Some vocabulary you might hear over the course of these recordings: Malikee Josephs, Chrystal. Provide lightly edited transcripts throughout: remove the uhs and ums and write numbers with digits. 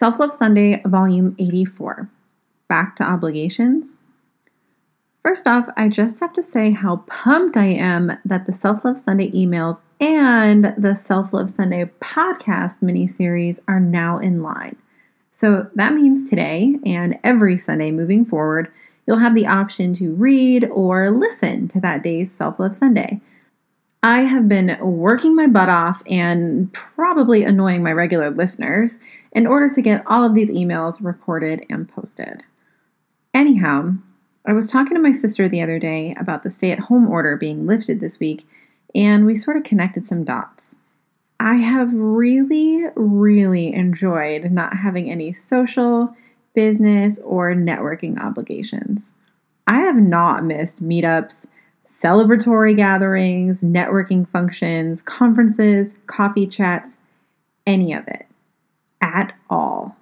Self-Love Sunday, Volume 84, Back to Obligations. First off, I just have to say how pumped I am that the Self-Love Sunday emails and the Self-Love Sunday podcast mini-series are now in line. So that means today and every Sunday moving forward, you'll have the option to read or listen to that day's Self-Love Sunday. I have been working my butt off and probably annoying my regular listeners in order to get all of these emails recorded and posted. Anyhow, I was talking to my sister the other day about the stay-at-home order being lifted this week, and we sort of connected some dots. I have really enjoyed not having any social, business, or networking obligations. I have not missed meetups, celebratory gatherings, networking functions, conferences, coffee chats, any of it at all.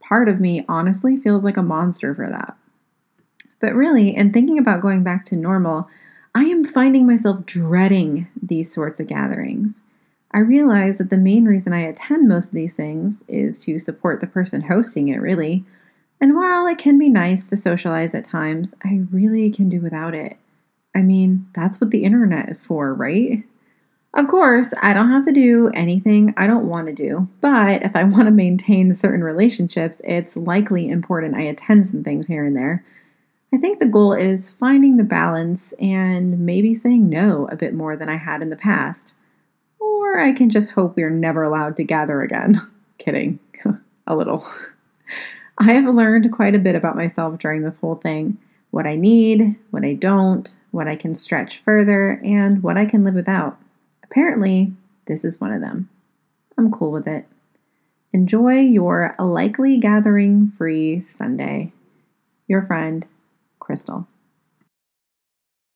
Part of me honestly feels like a monster for that. But really, in thinking about going back to normal, I am finding myself dreading these sorts of gatherings. I realize that the main reason I attend most of these things is to support the person hosting it, really. And while it can be nice to socialize at times, I really can do without it. I mean, that's what the internet is for, right? Of course, I don't have to do anything I don't want to do, but if I want to maintain certain relationships, it's likely important I attend some things here and there. I think the goal is finding the balance and maybe saying no a bit more than I had in the past. Or I can just hope we're never allowed to gather again. Kidding. A little. I have learned quite a bit about myself during this whole thing. What I need, what I don't, what I can stretch further, and what I can live without. Apparently, this is one of them. I'm cool with it. Enjoy your likely gathering-free Sunday. Your friend, Chrystal.